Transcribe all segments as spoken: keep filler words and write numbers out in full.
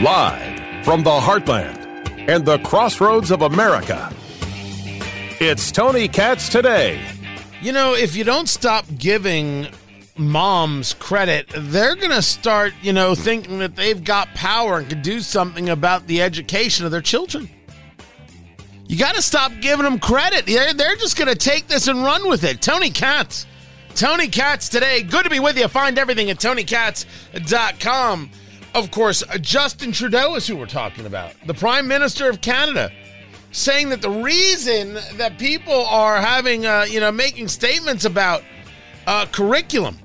Live from the heartland and the crossroads of America, it's Tony Katz Today. You know, if you don't stop giving moms credit, they're going to start, you know, thinking that they've got power and can do something about the education of their children. You got to stop giving them credit. They're, they're just going to take this and run with it. Tony Katz. Tony Katz Today. Good to be with you. Find everything at Tony Katz dot com. Of course, Justin Trudeau is who we're talking about, the Prime Minister of Canada, saying that the reason that people are having, uh, you know, making statements about uh, curriculum,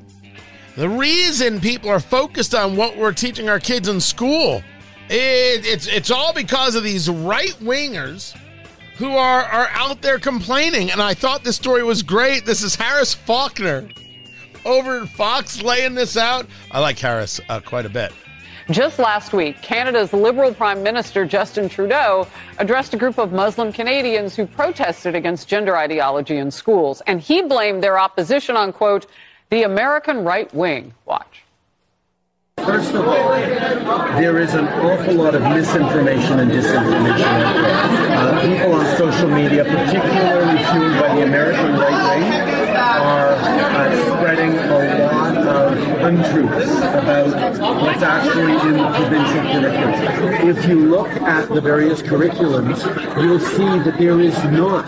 the reason people are focused on what we're teaching our kids in school, it, it's it's all because of these right-wingers who are, are out there complaining. And I thought this story was great. This is Harris Faulkner over at Fox laying this out. I like Harris uh, quite a bit. Just last week, Canada's Liberal Prime Minister Justin Trudeau addressed a group of Muslim Canadians who protested against gender ideology in schools, and he blamed their opposition on, quote, the American right wing. Watch. First of all, there is an awful lot of misinformation and disinformation out there. Uh, people on social media, particularly fueled by the American right wing, are uh, spreading a lot of untruths about what's actually in the provincial curriculum. If you look at the various curriculums, you'll see that there is not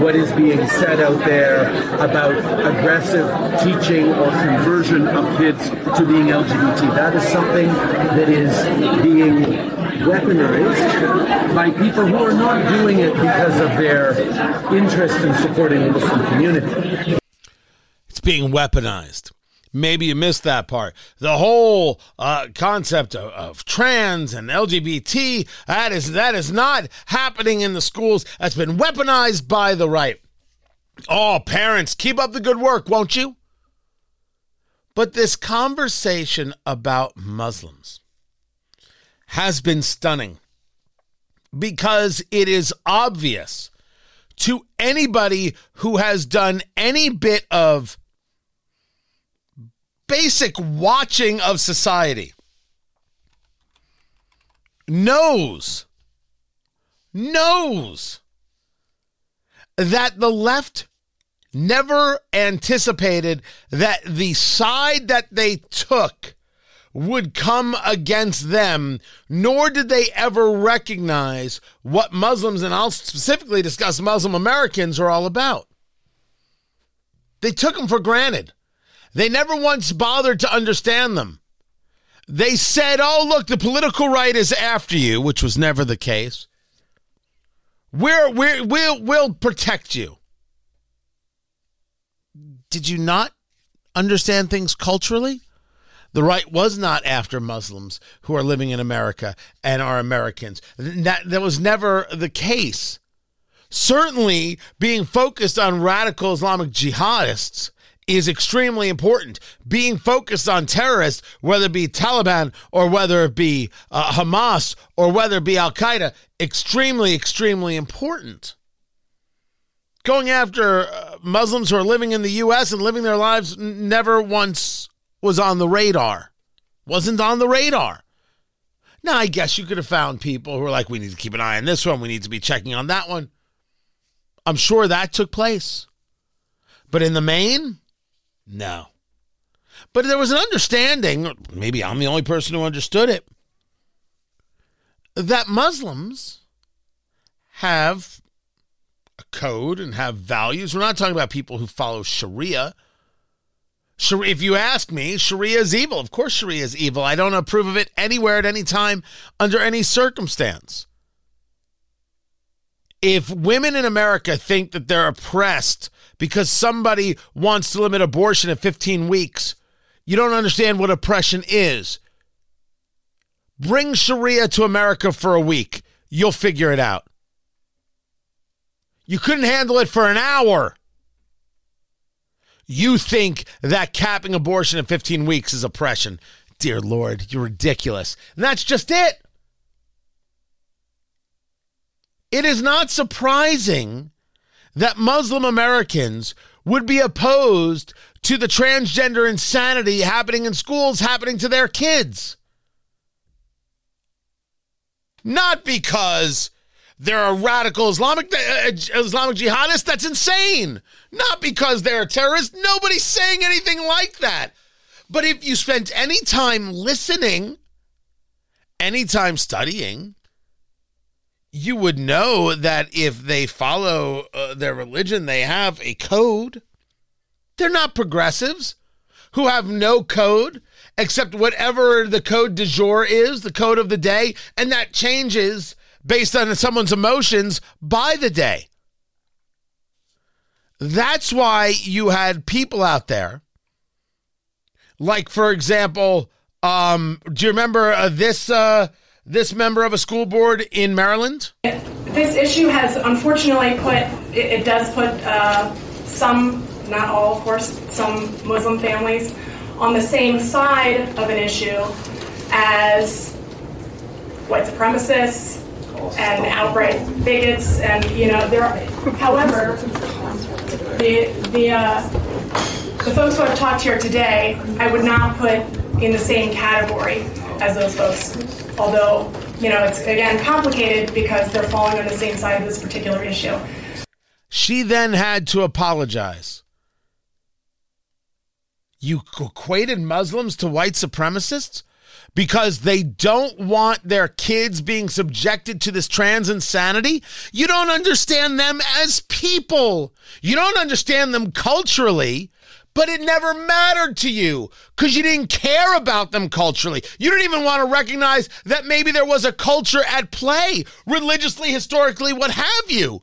what is being said out there about aggressive teaching or conversion of kids to being L G B T. That is something that is being weaponized by people who are not doing it because of their interest in supporting the Muslim community. It's being weaponized. Maybe you missed that part. The whole uh, concept of, of trans and L G B T, that is, that is not happening in the schools. That's been weaponized by the right. Oh, parents, keep up the good work, won't you? But this conversation about Muslims has been stunning because it is obvious to anybody who has done any bit of basic watching of society knows, knows that the left never anticipated that the side that they took would come against them, nor did they ever recognize what Muslims, and I'll specifically discuss Muslim Americans, are all about. They took them for granted. They never once bothered to understand them. They said, oh, look, the political right is after you, which was never the case. We're, we're, we'll, we'll protect you. Did you not understand things culturally? The right was not after Muslims who are living in America and are Americans. That, that was never the case. Certainly, being focused on radical Islamic jihadists is extremely important. Being focused on terrorists, whether it be Taliban or whether it be uh, Hamas or whether it be Al-Qaeda, extremely, extremely important. Going after Muslims who are living in the U S and living their lives never once was on the radar. Wasn't on the radar. Now, I guess you could have found people who were like, we need to keep an eye on this one. We need to be checking on that one. I'm sure that took place. But in the main, no. But there was an understanding, maybe I'm the only person who understood it, that Muslims have code and have values. We're not talking about people who follow Sharia. Sharia, if you ask me, Sharia is evil. Of course Sharia is evil. I don't approve of it anywhere at any time under any circumstance. If women in America think that they're oppressed because somebody wants to limit abortion at fifteen weeks, you don't understand what oppression is. Bring Sharia to America for a week. You'll figure it out. You couldn't handle it for an hour. You think that capping abortion at fifteen weeks is oppression. Dear Lord, you're ridiculous. And that's just it. It is not surprising that Muslim Americans would be opposed to the transgender insanity happening in schools, happening to their kids. not because there are radical Islamic uh, Islamic jihadists. That's insane. Not because they're terrorists. Nobody's saying anything like that. But if you spent any time listening, any time studying, you would know that if they follow uh, their religion, they have a code. They're not progressives who have no code except whatever the code du jour is, the code of the day, and that changes based on someone's emotions by the day. That's why you had people out there, like, for example, um, do you remember uh, this... Uh, This member of a school board in Maryland? This issue has unfortunately put, it, it does put uh, some, not all of course, some Muslim families on the same side of an issue as white supremacists and outright bigots and, you know, there are, however, the, the, uh, the folks who I've talked to here today, I would not put in the same category as those folks, although, you know, it's, again, complicated because they're falling on the same side of this particular issue. She then had to apologize. You equated Muslims to white supremacists because they don't want their kids being subjected to this trans insanity? You don't understand them as people. You don't understand them culturally. But it never mattered to you because you didn't care about them culturally. You didn't even want to recognize that maybe there was a culture at play, religiously, historically, what have you.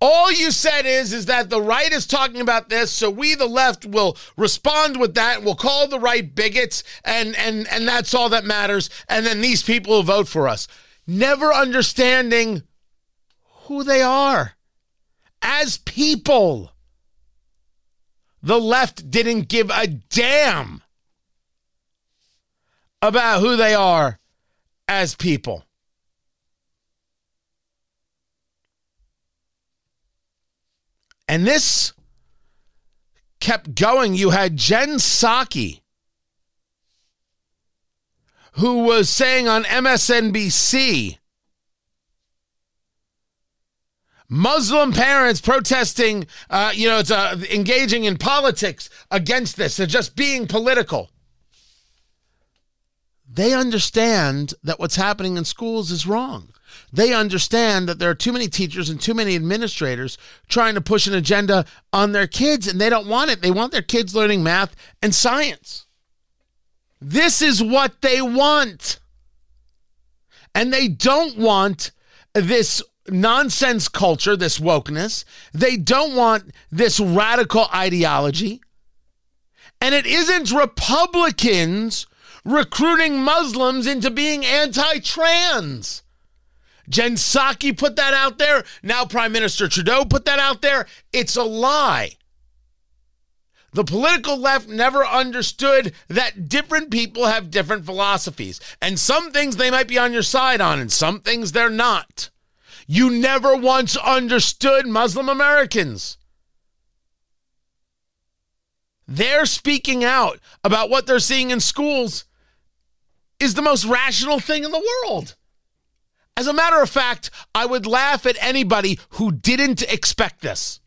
All you said is, is that the right is talking about this, so we, the left, will respond with that. We'll call the right bigots, and, and, and that's all that matters. And then these people will vote for us. Never understanding who they are as people. The left didn't give a damn about who they are as people. And this kept going. You had Jen Psaki, who was saying on M S N B C, Muslim parents protesting, uh, you know, it's uh, engaging in politics against this. They're just being political. They understand that what's happening in schools is wrong. They understand that there are too many teachers and too many administrators trying to push an agenda on their kids, and they don't want it. They want their kids learning math and science. This is what they want. And they don't want this nonsense culture, this wokeness. They don't want this radical ideology. And it isn't Republicans recruiting Muslims into being anti-trans. Jen Psaki put that out there. Now Prime Minister Trudeau put that out there. It's a lie. The political left never understood that different people have different philosophies. And some things they might be on your side on, and some things they're not. You never once understood Muslim Americans. They're speaking out about what they're seeing in schools is the most rational thing in the world. As a matter of fact, I would laugh at anybody who didn't expect this,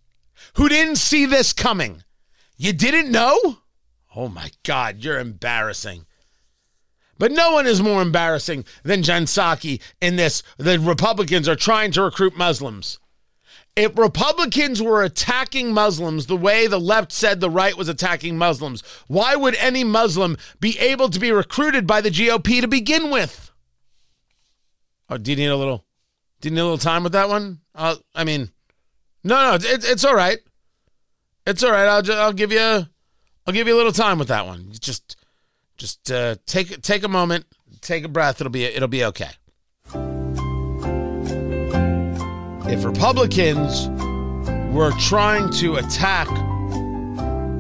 who didn't see this coming. You didn't know? Oh my God, you're embarrassing. But no one is more embarrassing than Jen Psaki in this. The Republicans are trying to recruit Muslims. If Republicans were attacking Muslims the way the left said the right was attacking Muslims, why would any Muslim be able to be recruited by the G O P to begin with? Oh, do you need a little, do you need a little time with that one? Uh, I mean, no, no, it, it's all right. It's all right. I'll just, I'll give you, I'll give you a little time with that one. It's just. Just uh, take take a moment, take a breath. It'll be it'll be okay. If Republicans were trying to attack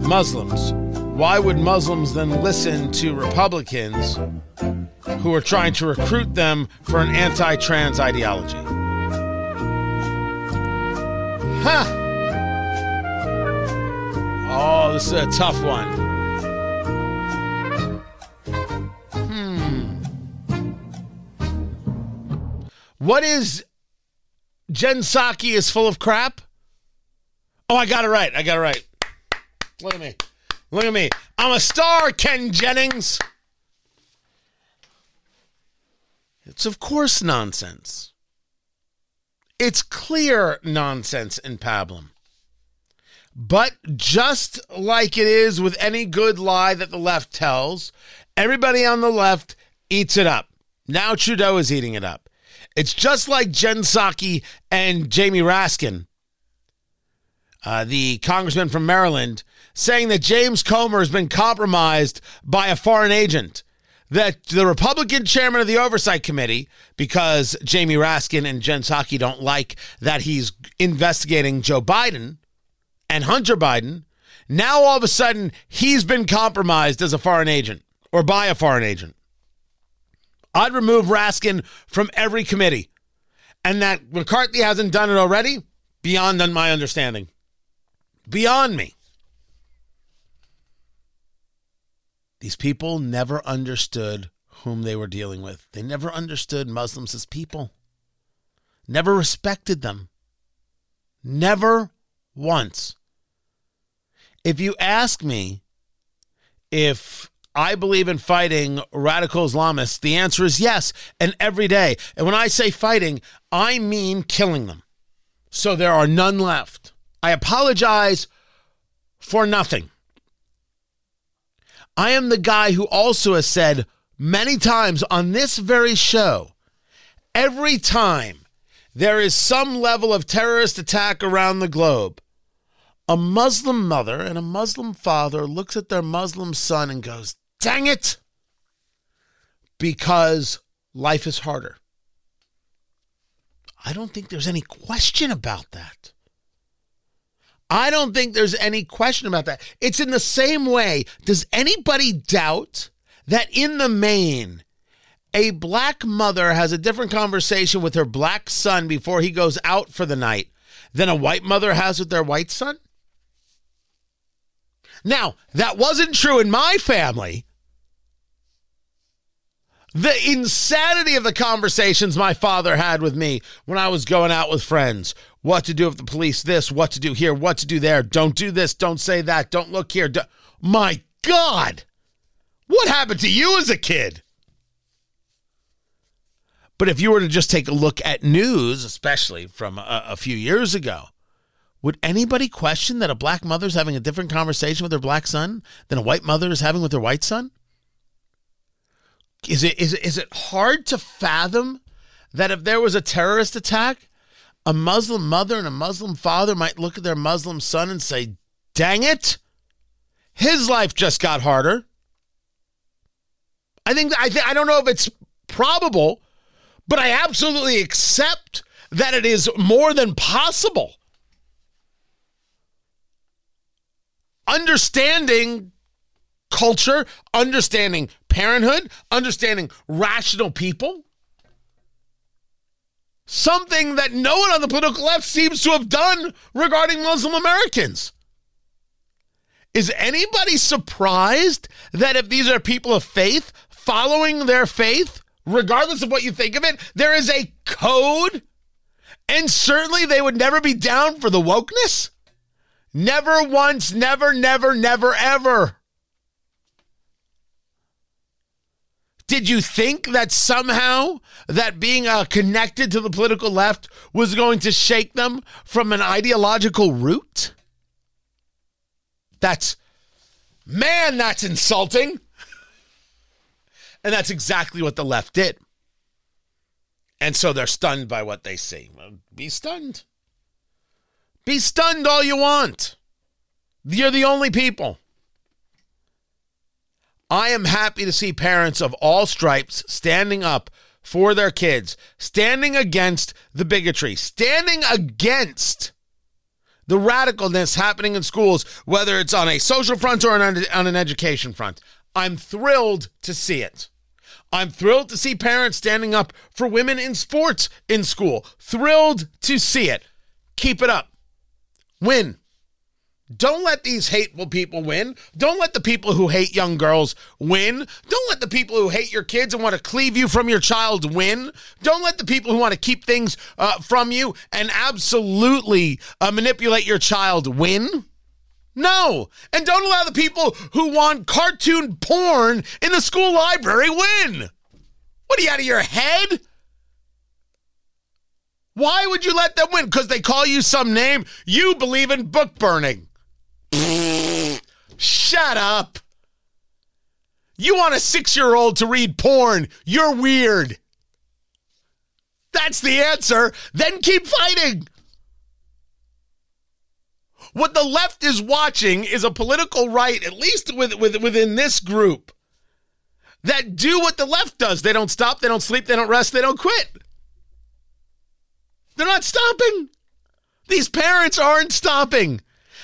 Muslims, why would Muslims then listen to Republicans who are trying to recruit them for an anti-trans ideology? Huh. Oh, this is a tough one. What is Jen Psaki is full of crap? Oh, I got it right. I got it right. Look at me. Look at me. I'm a star, Ken Jennings. It's, of course, nonsense. It's clear nonsense in pablum. But just like it is with any good lie that the left tells, everybody on the left eats it up. Now Trudeau is eating it up. It's just like Jen Psaki and Jamie Raskin, uh, the congressman from Maryland, saying that James Comer has been compromised by a foreign agent, that the Republican chairman of the Oversight Committee, because Jamie Raskin and Jen Psaki don't like that he's investigating Joe Biden and Hunter Biden, now all of a sudden he's been compromised as a foreign agent or by a foreign agent. I'd remove Raskin from every committee. And that McCarthy hasn't done it already, beyond my understanding. Beyond me. These people never understood whom they were dealing with. They never understood Muslims as people. Never respected them. Never once. If you ask me if I believe in fighting radical Islamists, the answer is yes, and every day. And when I say fighting, I mean killing them. So there are none left. I apologize for nothing. I am the guy who also has said many times on this very show, every time there is some level of terrorist attack around the globe, a Muslim mother and a Muslim father looks at their Muslim son and goes, dang it, because life is harder. I don't think there's any question about that. I don't think there's any question about that. It's in the same way. Does anybody doubt that in the main, a black mother has a different conversation with her black son before he goes out for the night than a white mother has with their white son? Now, that wasn't true in my family. The insanity of the conversations my father had with me when I was going out with friends. What to do if the police, this, what to do here, what to do there. Don't do this, don't say that, don't look here. Don't. My God, what happened to you as a kid? But if you were to just take a look at news, especially from a, a few years ago, would anybody question that a black mother's having a different conversation with her black son than a white mother is having with her white son? Is it is it, is it hard to fathom that if there was a terrorist attack, a Muslim mother and a Muslim father might look at their Muslim son and say, dang it, his life just got harder? I think I th- I don't know if it's probable, but I absolutely accept that it is more than possible. Understanding culture, understanding parenthood, understanding rational people. Something that no one on the political left seems to have done regarding Muslim Americans. Is anybody surprised that if these are people of faith, following their faith, regardless of what you think of it, there is a code? And certainly they would never be down for the wokeness. Never once, never, never, never, ever. Did you think that somehow that being uh, connected to the political left was going to shake them from an ideological root? That's, man, that's insulting. And that's exactly what the left did. And so they're stunned by what they see. Well, be stunned. Be stunned all you want. You're the only people. I am happy to see parents of all stripes standing up for their kids, standing against the bigotry, standing against the radicalness happening in schools, whether it's on a social front or on an education front. I'm thrilled to see it. I'm thrilled to see parents standing up for women in sports in school. Thrilled to see it. Keep it up. Win. Don't let these hateful people win. Don't let the people who hate young girls win. Don't let the people who hate your kids and want to cleave you from your child win. Don't let the people who want to keep things uh, from you and absolutely uh, manipulate your child win. No. And don't allow the people who want cartoon porn in the school library win. What, are you out of your head? Why would you let them win? Because they call you some name. You believe in book burning. Shut up. You want a six-year-old to read porn. You're weird. That's the answer. Then keep fighting. What the left is watching is a political right, at least with, with, within this group, that do what the left does. They don't stop. They don't sleep. They don't rest. They don't quit. They're not stopping. These parents aren't stopping.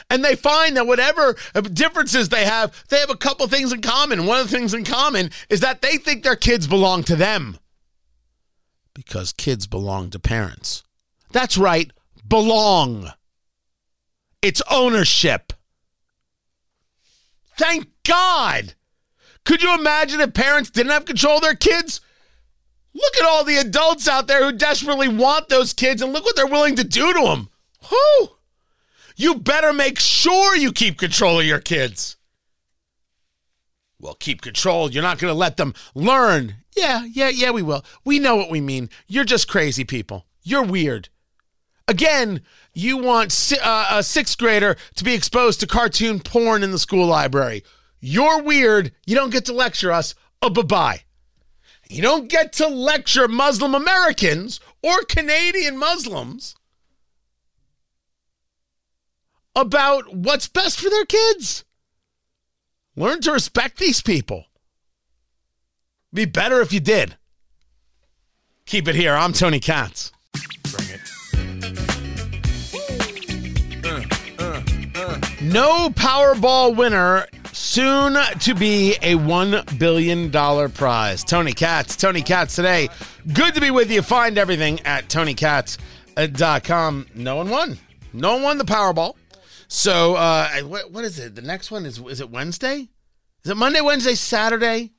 And they find that whatever differences they have, they have a couple things in common. One of the things in common is that they think their kids belong to them because kids belong to parents. That's right, belong. It's ownership. Thank God. Could you imagine if parents didn't have control of their kids? Look at all the adults out there who desperately want those kids, and look what they're willing to do to them. Whew. You better make sure you keep control of your kids. Well, keep control. You're not going to let them learn. Yeah, yeah, yeah, we will. We know what we mean. You're just crazy people. You're weird. Again, you want uh, a sixth grader to be exposed to cartoon porn in the school library. You're weird. You don't get to lecture us. Oh, bye-bye. You don't get to lecture Muslim Americans or Canadian Muslims about what's best for their kids. Learn to respect these people. Be better if you did. Keep it here. I'm Tony Katz. Bring it. Uh, uh, uh. No Powerball winner, soon to be a one billion dollars prize. Tony Katz, Tony Katz Today. Good to be with you. Find everything at Tony Katz dot com. No one won. No one won the Powerball. So, uh, what, what is it? The next one is, is it Wednesday? Is it Monday, Wednesday, Saturday?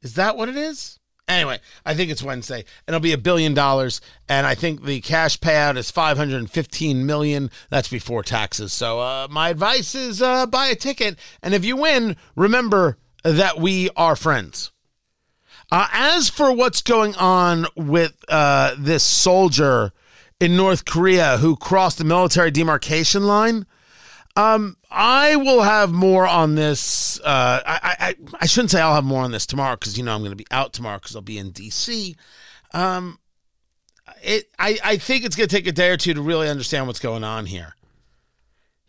Is that what it is? Anyway, I think it's Wednesday, and it'll be a billion dollars, and I think the cash payout is five hundred fifteen million dollars. That's before taxes. So, uh, my advice is uh, buy a ticket, and if you win, remember that we are friends. Uh, as for what's going on with uh, this soldier in North Korea who crossed the military demarcation line, Um, I will have more on this. Uh, I, I I shouldn't say I'll have more on this tomorrow because, you know, I'm going to be out tomorrow because I'll be in D C. Um, it I, I think it's going to take a day or two to really understand what's going on here.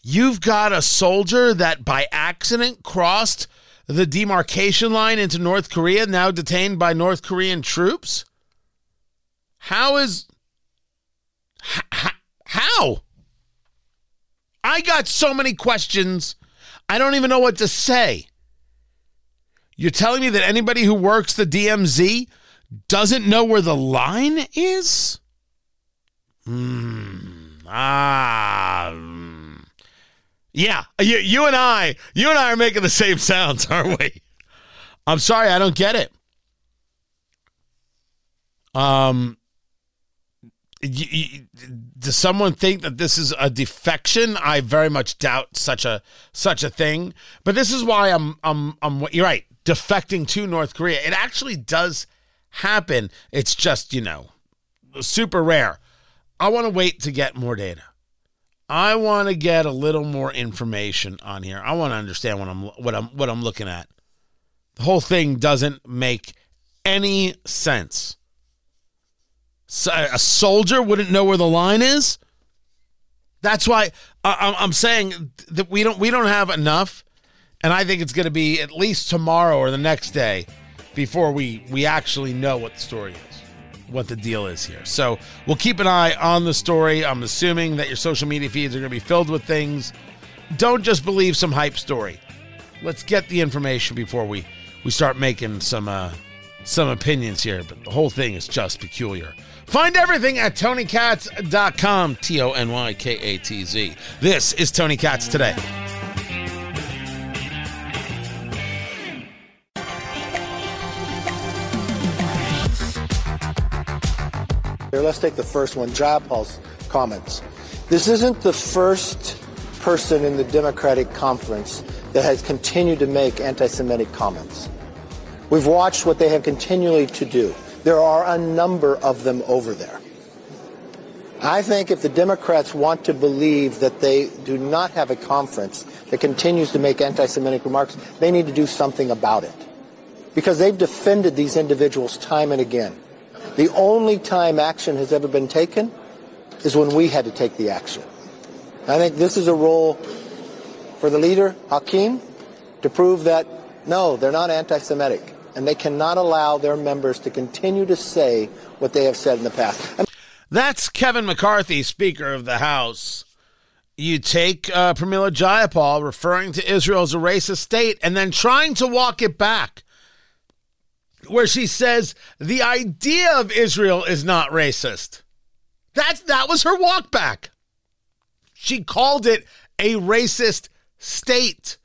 You've got a soldier that by accident crossed the demarcation line into North Korea, now detained by North Korean troops. How is... How? How? I got so many questions, I don't even know what to say. You're telling me that anybody who works the D M Z doesn't know where the line is? Mm, ah, mm. Yeah, you, you and I, you and I are making the same sounds, aren't we? I'm sorry, I don't get it. Um... You, you, does someone think that this is a defection? I very much doubt such a such a thing. But this is why I'm I'm I'm you're right, defecting to North Korea. It actually does happen. It's just, you know, super rare. I want to wait to get more data. I want to get a little more information on here. I want to understand what I'm what I'm what I'm looking at. The whole thing doesn't make any sense. So a soldier wouldn't know where the line is. That's why I'm saying that we don't we don't have enough, and I think it's going to be at least tomorrow or the next day before we we actually know what the story is, what the deal is here. So we'll keep an eye on the story. I'm assuming that your social media feeds are going to be filled with things. Don't just believe some hype story. Let's get the information before we we start making some uh, some opinions here, but the whole thing is just peculiar. Find everything at Tony Katz dot com, T O N Y K A T Z. This is Tony Katz Today. Here, let's take the first one, Jayapal's comments. This isn't the first person in the Democratic conference that has continued to make anti-Semitic comments. We've watched what they have continually to do. There are a number of them over there. I think if the Democrats want to believe that they do not have a conference that continues to make anti-Semitic remarks, they need to do something about it. Because they've defended these individuals time and again. The only time action has ever been taken is when we had to take the action. I think this is a role for the leader, Hakeem, to prove that, no, they're not anti-Semitic. And they cannot allow their members to continue to say what they have said in the past. I mean- That's Kevin McCarthy, Speaker of the House. You take uh, Pramila Jayapal referring to Israel as a racist state and then trying to walk it back, where she says the idea of Israel is not racist. That's, that was her walk back. She called it a racist state,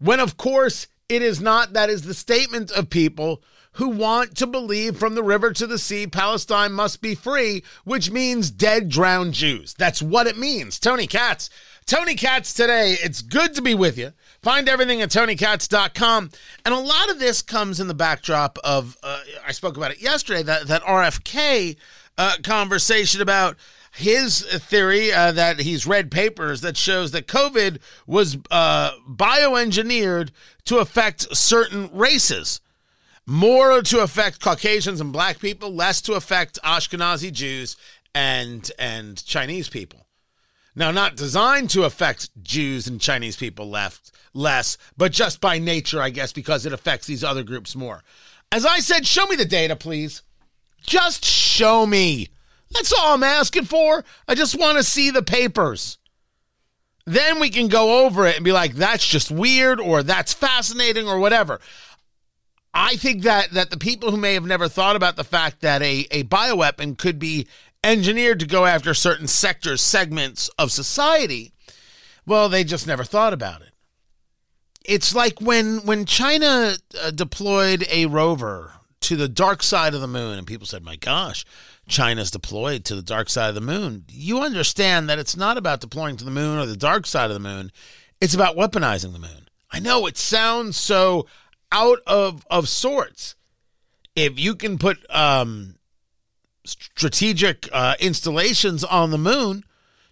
when, of course, it is not. That is the statement of people who want to believe from the river to the sea, Palestine must be free, which means dead, drowned Jews. That's what it means. Tony Katz. Tony Katz Today. It's good to be with you. Find everything at Tony Katz dot com. And a lot of this comes in the backdrop of, uh, I spoke about it yesterday, that, that R F K uh, conversation about his theory uh, that he's read papers that shows that COVID was uh, bioengineered to affect certain races, more to affect Caucasians and black people, less to affect Ashkenazi Jews and and Chinese people. Now, not designed to affect Jews and Chinese people left less, but just by nature, I guess, because it affects these other groups more. As I said, show me the data, please. Just show me. That's all I'm asking for. I just want to see the papers. Then we can go over it and be like, that's just weird, or that's fascinating, or whatever. I think that that the people who may have never thought about the fact that a, a bioweapon could be engineered to go after certain sectors, segments of society, well, they just never thought about it. It's like when, when China uh, deployed a rover to the dark side of the moon, and people said, my gosh, China's deployed to the dark side of the moon. You understand that it's not about deploying to the moon or the dark side of the moon. It's about weaponizing the moon. I know it sounds so out of, of sorts. If you can put um, strategic uh, installations on the moon,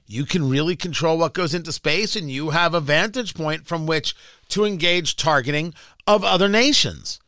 you can really control what goes into space, and you have a vantage point from which to engage targeting of other nations.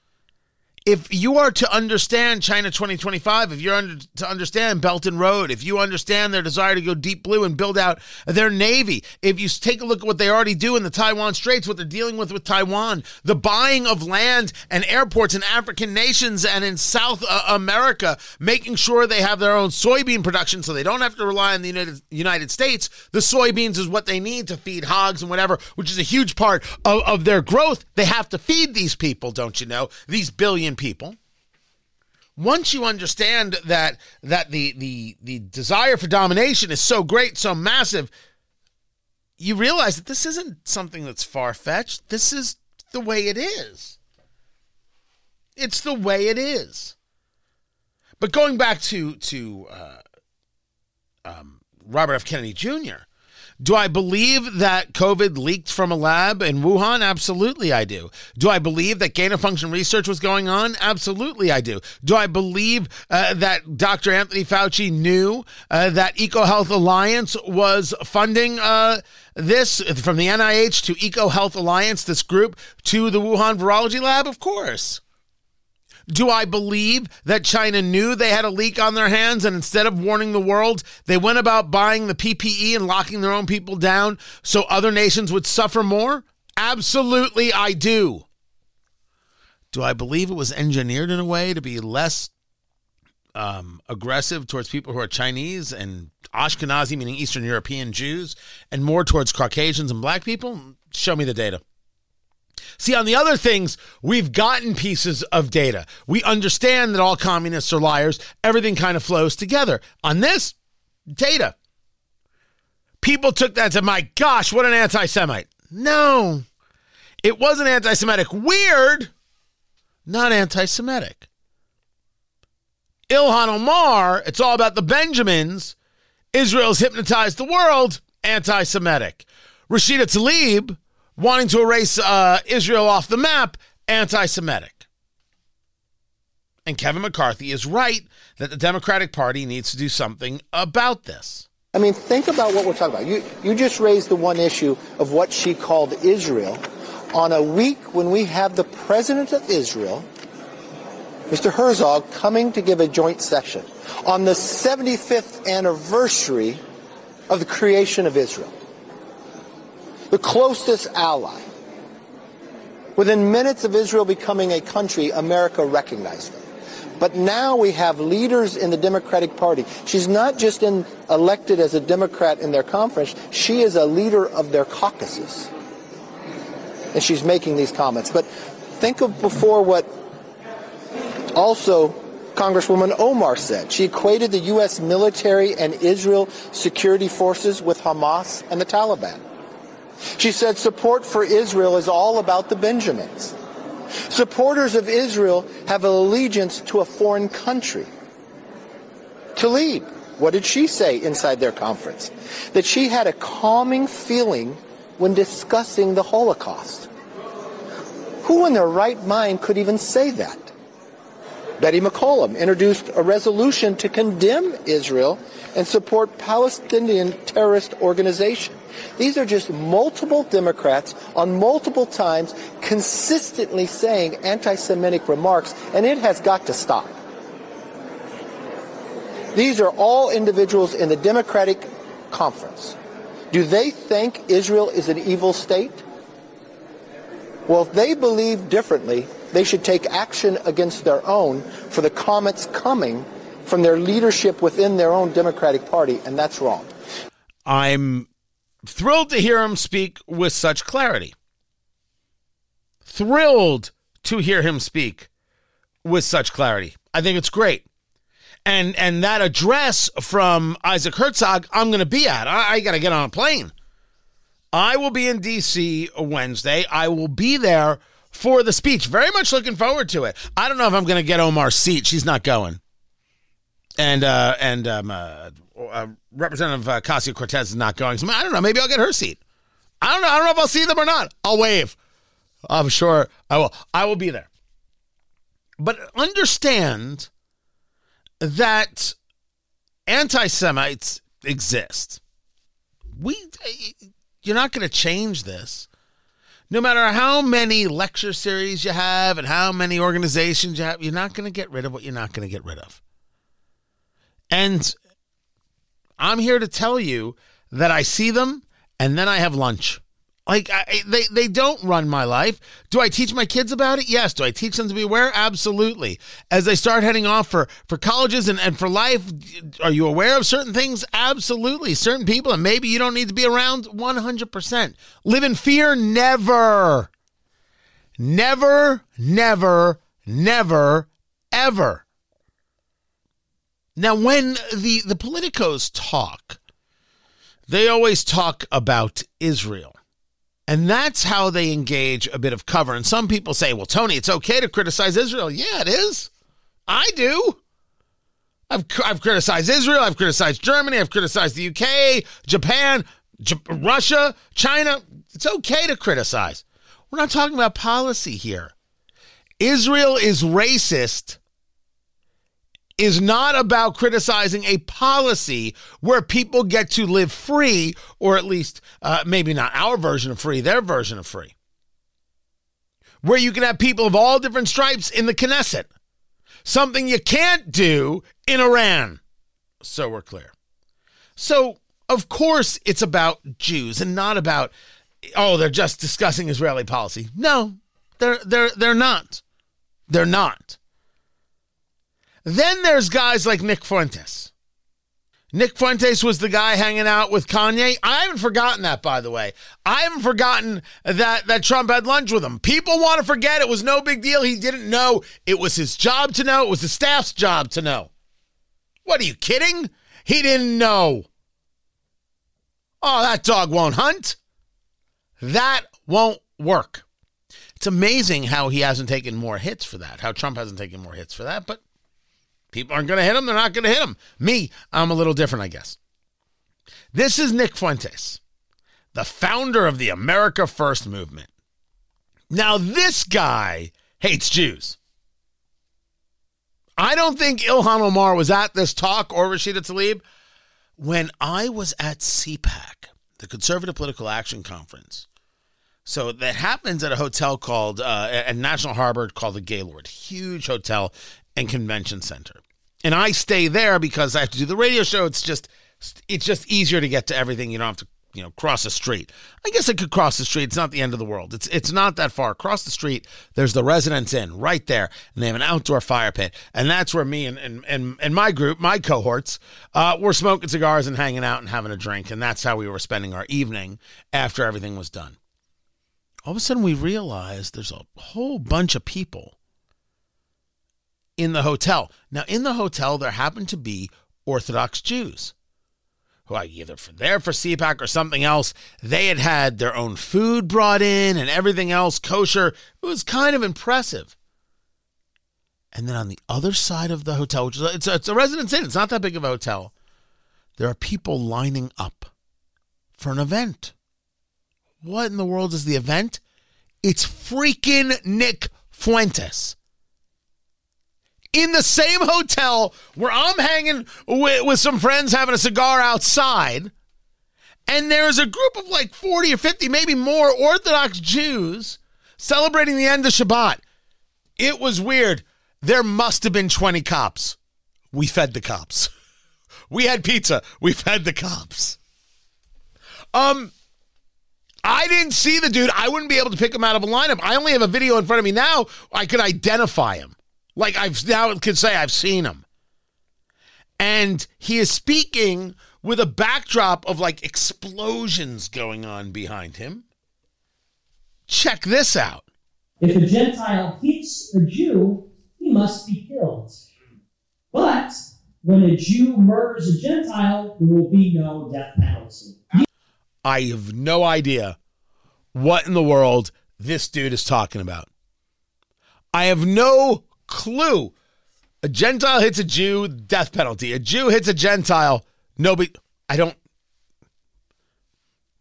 If you are to understand China twenty twenty-five, if you're under, to understand Belt and Road, if you understand their desire to go deep blue and build out their Navy, if you take a look at what they already do in the Taiwan Straits, what they're dealing with with Taiwan, the buying of land and airports in African nations and in South uh, America, making sure they have their own soybean production so they don't have to rely on the United, United States. The soybeans is what they need to feed hogs and whatever, which is a huge part of, of their growth. They have to feed these people, don't you know, these billion people. Once you understand that that the the the desire for domination is so great, so massive, you realize that this isn't something that's far-fetched. This is the way it is. It's the way it is. But going back to to uh, um, Robert F Kennedy Junior, do I believe that COVID leaked from a lab in Wuhan? Absolutely, I do. Do I believe that gain-of-function research was going on? Absolutely, I do. Do I believe uh, that Doctor Anthony Fauci knew uh, that EcoHealth Alliance was funding uh, this from the N I H to EcoHealth Alliance, this group, to the Wuhan Virology Lab? Of course. Do I believe that China knew they had a leak on their hands and instead of warning the world, they went about buying the P P E and locking their own people down so other nations would suffer more? Absolutely, I do. Do I believe it was engineered in a way to be less um, aggressive towards people who are Chinese and Ashkenazi, meaning Eastern European Jews, and more towards Caucasians and black people? Show me the data. See, on the other things, we've gotten pieces of data. We understand that all communists are liars. Everything kind of flows together. On this, data. People took that and said, my gosh, what an anti-Semite. No, it wasn't anti-Semitic. Weird, not anti-Semitic. Ilhan Omar, it's all about the Benjamins. Israel's hypnotized the world, anti-Semitic. Rashida Tlaib, wanting to erase uh, Israel off the map, anti-Semitic. And Kevin McCarthy is right that the Democratic Party needs to do something about this. I mean, think about what we're talking about. You, you just raised the one issue of what she called Israel on a week when we have the president of Israel, Mister Herzog, coming to give a joint session on the seventy-fifth anniversary of the creation of Israel. The closest ally. Within minutes of Israel becoming a country, America recognized them. But now we have leaders in the Democratic Party. She's not just in, elected as a Democrat in their conference. She is a leader of their caucuses. And she's making these comments. But think of before what also Congresswoman Omar said. She equated the U S military and Israel security forces with Hamas and the Taliban. She said support for Israel is all about the Benjamins. Supporters of Israel have an allegiance to a foreign country. Tlaib, what did she say inside their conference? That she had a calming feeling when discussing the Holocaust. Who in their right mind could even say that? Betty McCollum introduced a resolution to condemn Israel and support Palestinian terrorist organizations. These are just multiple Democrats on multiple times consistently saying anti-Semitic remarks, and it has got to stop. These are all individuals in the Democratic Conference. Do they think Israel is an evil state? Well, if they believe differently, they should take action against their own for the comments coming from their leadership within their own Democratic Party, and that's wrong. I'm thrilled to hear him speak with such clarity. Thrilled to hear him speak with such clarity. I think it's great. And and that address from Isaac Herzog, I'm going to be at. I, I got to get on a plane. I will be in D C Wednesday. I will be there for the speech. Very much looking forward to it. I don't know if I'm going to get Omar's seat. She's not going. And, uh, and, um, uh, Uh, Representative uh, Ocasio-Cortez is not going. So I don't know. Maybe I'll get her seat. I don't know. I don't know if I'll see them or not. I'll wave. I'm sure I will. I will be there. But understand that anti-Semites exist. We, you're not going to change this. No matter how many lecture series you have and how many organizations you have, you're not going to get rid of what you're not going to get rid of. And I'm here to tell you that I see them and then I have lunch. Like, I, they, they don't run my life. Do I teach my kids about it? Yes. Do I teach them to be aware? Absolutely. As they start heading off for, for colleges and, and for life, are you aware of certain things? Absolutely. Certain people, and maybe you don't need to be around one hundred percent. Live in fear? Never. Never, never, never, ever. Now, when the, the politicos talk, they always talk about Israel. And that's how they engage a bit of cover. And some people say, well, Tony, it's okay to criticize Israel. Yeah, it is. I do. I've I've criticized Israel. I've criticized Germany. I've criticized the U K, Japan, J- Russia, China. It's okay to criticize. We're not talking about policy here. Israel is racist. Is not about criticizing a policy where people get to live free, or at least uh, maybe not our version of free, their version of free. Where you can have people of all different stripes in the Knesset. Something you can't do in Iran. So we're clear. So, of course, it's about Jews and not about, oh, they're just discussing Israeli policy. No, they're they're they're not. They're not. Then there's guys like Nick Fuentes. Nick Fuentes was the guy hanging out with Kanye. I haven't forgotten that, by the way. I haven't forgotten that, that Trump had lunch with him. People want to forget. It was no big deal. He didn't know. It was his job to know. It was the staff's job to know. What are you kidding? He didn't know. Oh, that dog won't hunt. That won't work. It's amazing how he hasn't taken more hits for that, how Trump hasn't taken more hits for that, but people aren't going to hit him. They're not going to hit him. Me, I'm a little different, I guess. This is Nick Fuentes, the founder of the America First movement. Now, this guy hates Jews. I don't think Ilhan Omar was at this talk or Rashida Tlaib. When I was at C PAC, the Conservative Political Action Conference, so that happens at a hotel called, uh, at National Harbor called the Gaylord, huge hotel and convention center. And I stay there because I have to do the radio show. It's just it's just easier to get to everything. You don't have to, you know, cross a street. I guess I could cross the street. It's not the end of the world. It's it's not that far. Across the street, there's the Residence Inn right there. And they have an outdoor fire pit. And that's where me and and, and, and my group, my cohorts, uh, were smoking cigars and hanging out and having a drink. And that's how we were spending our evening after everything was done. All of a sudden, we realized there's a whole bunch of people in the hotel. Now, in the hotel, there happened to be Orthodox Jews who are either for there for C PAC or something else. They had had their own food brought in and everything else, kosher. It was kind of impressive. And then on the other side of the hotel, which is, it's a, it's a Residence Inn, it's not that big of a hotel, there are people lining up for an event. What in the world is the event? It's freaking Nick Fuentes. In the same hotel where I'm hanging with, with some friends having a cigar outside, and there's a group of like forty or fifty, maybe more, Orthodox Jews celebrating the end of Shabbat. It was weird. There must have been twenty cops. We fed the cops. We had pizza. We fed the cops. Um, I didn't see the dude. I wouldn't be able to pick him out of a lineup. I only have a video in front of me now. I could identify him. Like I've now can say I've seen him. And he is speaking with a backdrop of like explosions going on behind him. Check this out. If a Gentile hates a Jew, he must be killed. But when a Jew murders a Gentile, there will be no death penalty. I have no idea what in the world this dude is talking about. I have no clue. A Gentile hits a Jew, death penalty. A Jew hits a Gentile, nobody. I don't.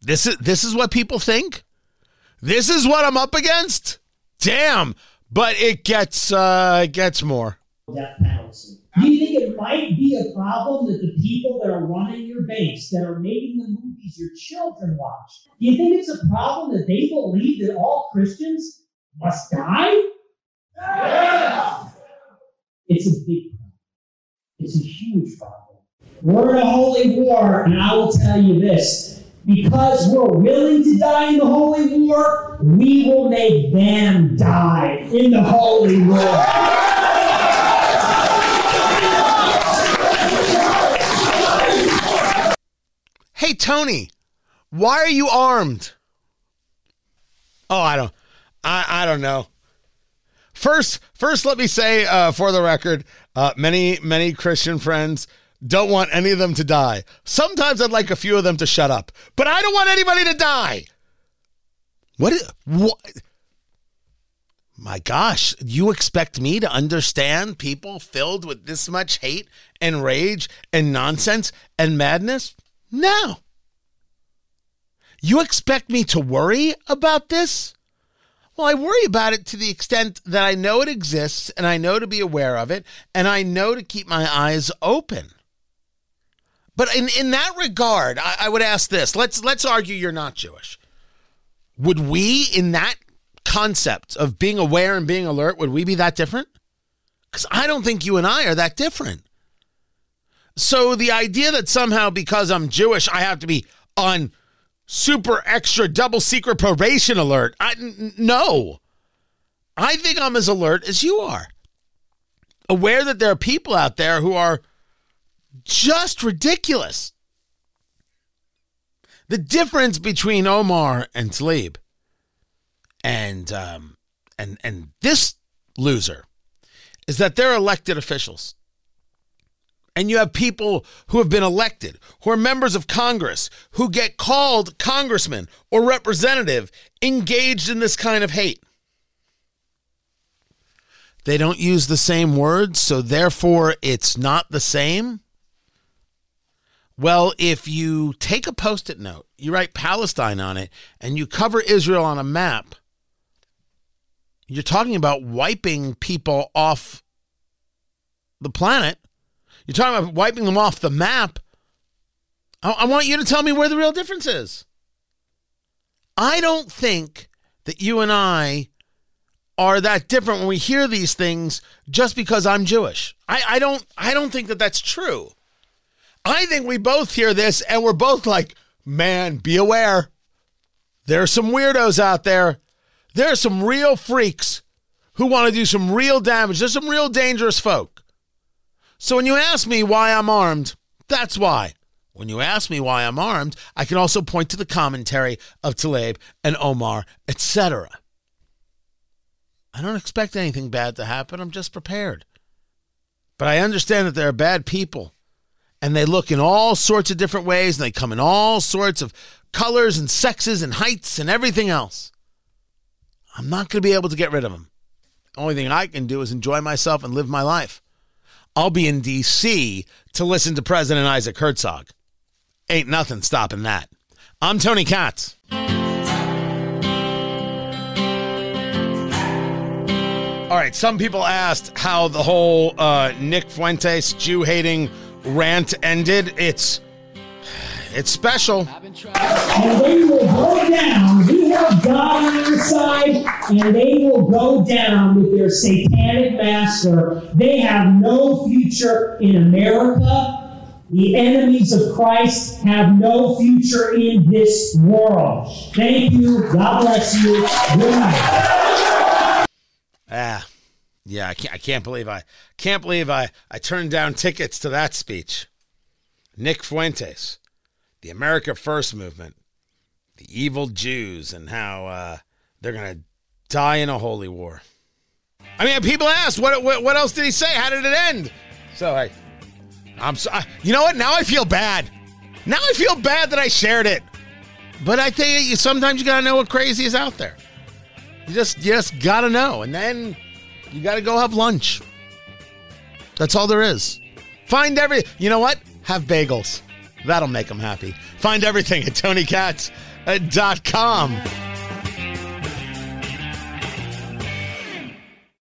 This is this is what people think. This is what I'm up against. Damn, but it gets uh, it gets more. Death penalty. Do you think it might be a problem that the people that are running your banks, that are making the movies your children watch, do you think it's a problem that they believe that all Christians must die? Yeah. It's a big problem. It's a huge problem. We're in a holy war, and I will tell you this. Because we're willing to die in the holy war, we will make them die in the holy war. Yeah. Hey, Tony, why are you armed? Oh, I don't, I, I don't know. First, first, let me say, uh, for the record, uh, many, many Christian friends don't want any of them to die. Sometimes I'd like a few of them to shut up, but I don't want anybody to die. What is, what? My gosh, you expect me to understand people filled with this much hate and rage and nonsense and madness? No. You expect me to worry about this? Well, I worry about it to the extent that I know it exists and I know to be aware of it and I know to keep my eyes open. But in, in that regard, I, I would ask this. Let's let's argue you're not Jewish. Would we, in that concept of being aware and being alert, would we be that different? Because I don't think you and I are that different. So the idea that somehow because I'm Jewish, I have to be on super extra double secret probation alert. I, n- no, I think I'm as alert as you are. Aware that there are people out there who are just ridiculous. The difference between Omar and Tlaib and um, and and this loser is that they're elected officials. And you have people who have been elected, who are members of Congress, who get called congressman or representative, engaged in this kind of hate. They don't use the same words, so therefore it's not the same. Well, if you take a Post-it note, you write Palestine on it, and you cover Israel on a map, you're talking about wiping people off the planet. You're talking about wiping them off the map. I, I want you to tell me where the real difference is. I don't think that you and I are that different when we hear these things just because I'm Jewish. I, I don't I don't think that that's true. I think we both hear this and we're both like, man, be aware. There are some weirdos out there. There are some real freaks who want to do some real damage. There's some real dangerous folk. So when you ask me why I'm armed, that's why. When you ask me why I'm armed, I can also point to the commentary of Tlaib and Omar, et cetera. I don't expect anything bad to happen. I'm just prepared. But I understand that there are bad people. And they look in all sorts of different ways. And they come in all sorts of colors and sexes and heights and everything else. I'm not going to be able to get rid of them. The only thing I can do is enjoy myself and live my life. I'll be in D C to listen to President Isaac Herzog. Ain't nothing stopping that. I'm Tony Katz. All right, some people asked how the whole uh, Nick Fuentes Jew-hating rant ended. It's it's special. And they will go down. We have God on our side, and they will go down with their satanic master. They have no future in America. The enemies of Christ have no future in this world. Thank you. God bless you. Good night. Ah, yeah, I can't, I can't believe I can't believe I, I turned down tickets to that speech. Nick Fuentes, the America First movement, the evil Jews, and how uh, they're gonna die in a holy war. I mean, people asked, what what, what else did he say? How did it end? So I, I'm so, I, you know what? Now I feel bad. Now I feel bad that I shared it. But I tell you, sometimes you gotta know what crazy is out there. You just, you just gotta know. And then you gotta go have lunch. That's all there is. Find every, you know what? Have bagels. That'll make them happy. Find everything at Tony Katz dot com.